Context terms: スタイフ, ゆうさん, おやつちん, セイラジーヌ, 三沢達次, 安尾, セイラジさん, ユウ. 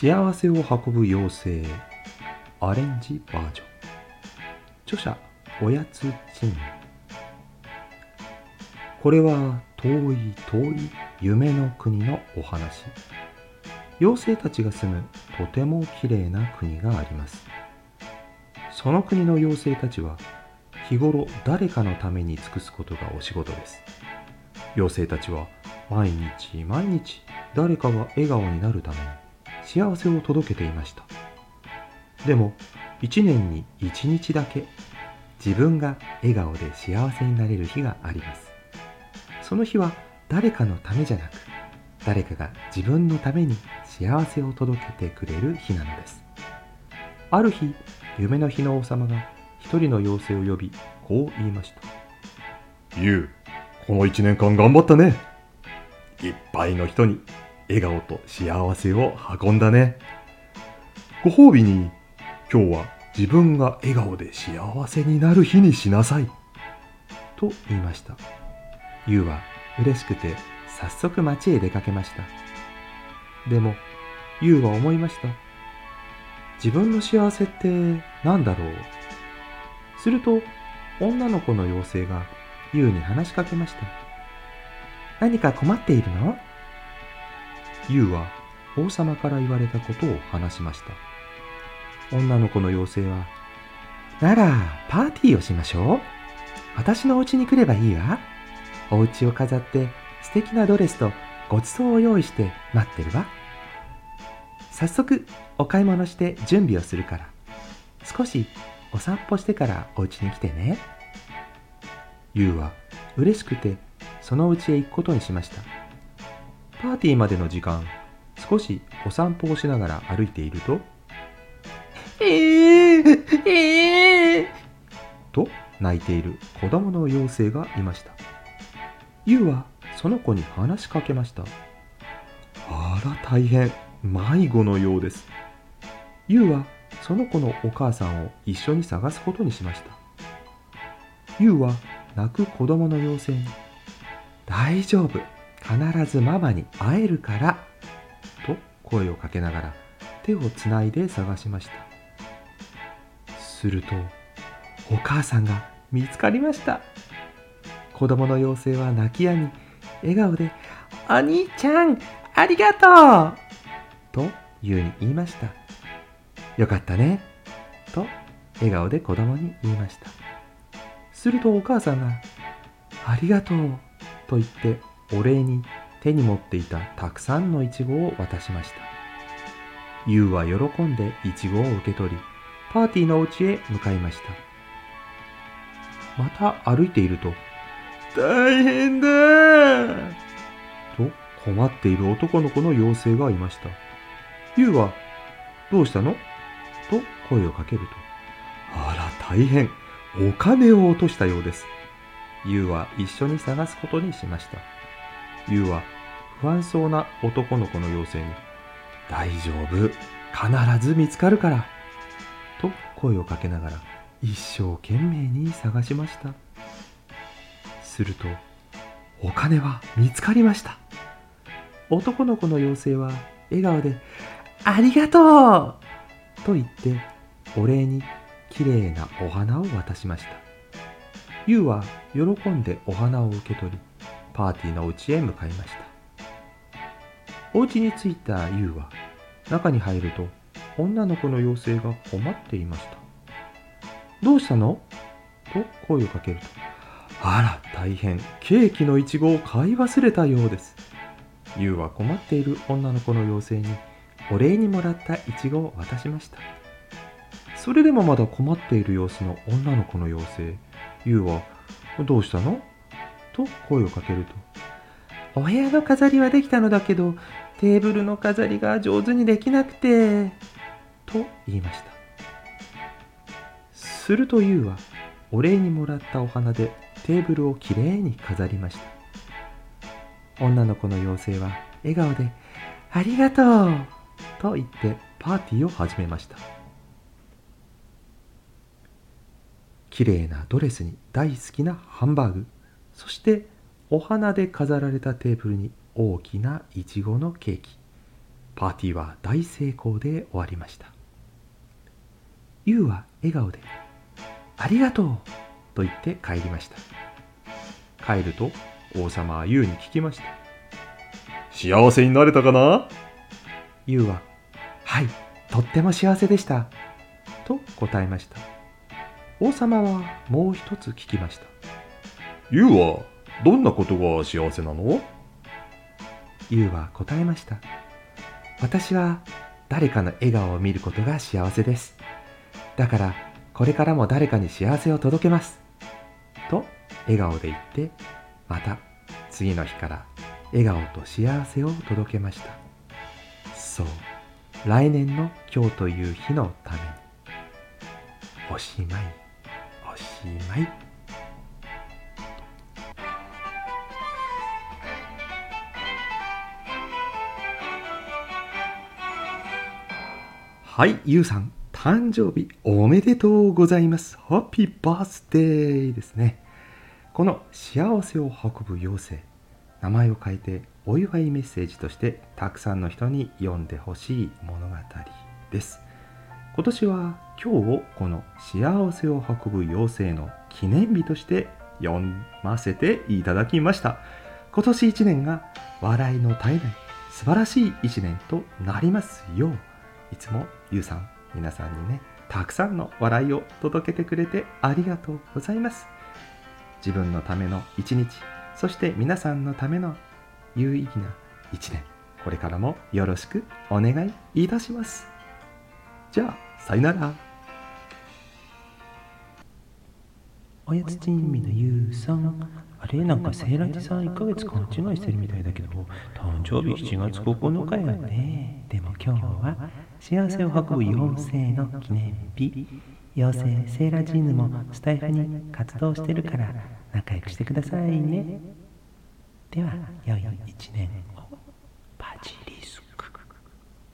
幸せを運ぶ妖精アレンジバージョン、著者おやつちん。これは遠い遠い夢の国のお話。妖精たちが住むとてもきれいな国があります。その国の妖精たちは日頃誰かのために尽くすことがお仕事です。妖精たちは毎日毎日誰かが笑顔になるために幸せを届けていました。でも一年に一日だけ自分が笑顔で幸せになれる日があります。その日は誰かのためじゃなく、誰かが自分のために幸せを届けてくれる日なのです。ある日、夢の日の王様が一人の妖精を呼び、こう言いました。ユウ、この一年間頑張ったね。いっぱいの人に笑顔と幸せを運んだね。ご褒美に、今日は自分が笑顔で幸せになる日にしなさい。と言いました。ユウは嬉しくて早速町へ出かけました。でも、ユウは思いました。自分の幸せって何だろう。すると、女の子の妖精がユウに話しかけました。何か困っているの？ユウは王様から言われたことを話しました。女の子の妖精は、ならパーティーをしましょう。私のお家に来ればいいわ。お家を飾って素敵なドレスとごちそうを用意して待ってるわ。早速お買い物して準備をするから、少しお散歩してからお家に来てね。ユウは嬉しくてその家へ行くことにしました。パーティーまでの時間、少しお散歩をしながら歩いていると、と泣いている子供の妖精がいました。ユウはその子に話しかけました。あら大変、迷子のようです。ユウはその子のお母さんを一緒に探すことにしました。ユウは泣く子供の妖精に、大丈夫、必ずママに会えるから、と声をかけながら手をつないで探しました。すると、お母さんが見つかりました。子供の妖精は泣き止み、笑顔で、お兄ちゃん、ありがとうとユウに言いました。よかったねと笑顔で子供に言いました。するとお母さんが、ありがとうと言ってお礼に手に持っていたたくさんのイチゴを渡しました。ユウは喜んでイチゴを受け取り、パーティーのお家へ向かいました。また歩いていると、大変だと困っている男の子の妖精がいました。ユウは、どうしたのと声をかけると、あら大変、お金を落としたようです。ユウは一緒に探すことにしました。ユウは不安そうな男の子の妖精に、大丈夫、必ず見つかるからと声をかけながら一生懸命に探しました。すると、お金は見つかりました。男の子の妖精は笑顔で、ありがとうと言ってお礼にきれいなお花を渡しました。ユウは喜んでお花を受け取り、パーティーのお家へ向かいました。お家に着いたユウは中に入ると、女の子の妖精が困っていました。どうしたのと声をかけると、あら大変、ケーキのイチゴを買い忘れたようです。ユウは困っている女の子の妖精にお礼にもらったイチゴを渡しました。それでもまだ困っている様子の女の子の妖精、ユウはどうしたのと声をかけると、お部屋の飾りはできたのだけど、テーブルの飾りが上手にできなくて、と言いました。するとユウはお礼にもらったお花でテーブルをきれいに飾りました。女の子の妖精は笑顔で、ありがとうと言ってパーティーを始めました。きれいなドレスに大好きなハンバーグ、そしてお花で飾られたテーブルに大きなイチゴのケーキ、パーティーは大成功で終わりました。ユウは笑顔でありがとうと言って帰りました。帰ると王様はユウに聞きました。幸せになれたかな？ユウははい、とっても幸せでしたと答えました。王様はもう一つ聞きました。ユウはどんなことが幸せなの？ユウは答えました。私は誰かの笑顔を見ることが幸せです。だからこれからも誰かに幸せを届けますと笑顔で言って、また次の日から笑顔と幸せを届けました。そう、来年の今日という日のために。おしまい、おしまい。はい、ゆうさん、誕生日おめでとうございます。ハッピーバースデーですね。この幸せを運ぶ妖精、名前を変えてお祝いメッセージとしてたくさんの人に読んでほしい物語です。今年は今日をこの幸せを運ぶ妖精の記念日として読ませていただきました。今年1年が笑いの絶えない素晴らしい1年となりますよう。いつもゆうさん、皆さんにね、たくさんの笑いを届けてくれてありがとうございます。自分のための一日、そして皆さんのための有意義な一年、これからもよろしくお願いいたします。じゃあ、さよなら。おやつ珍味のゆうさん、あれ、なんかセイラジさん1ヶ月勘違いしてるみたいだけど、誕生日7月9日やね。でも今日は幸せを運ぶ妖精の記念日。妖精セイラジーヌもスタイフに活動してるから仲良くしてくださいね。では、良い1年を。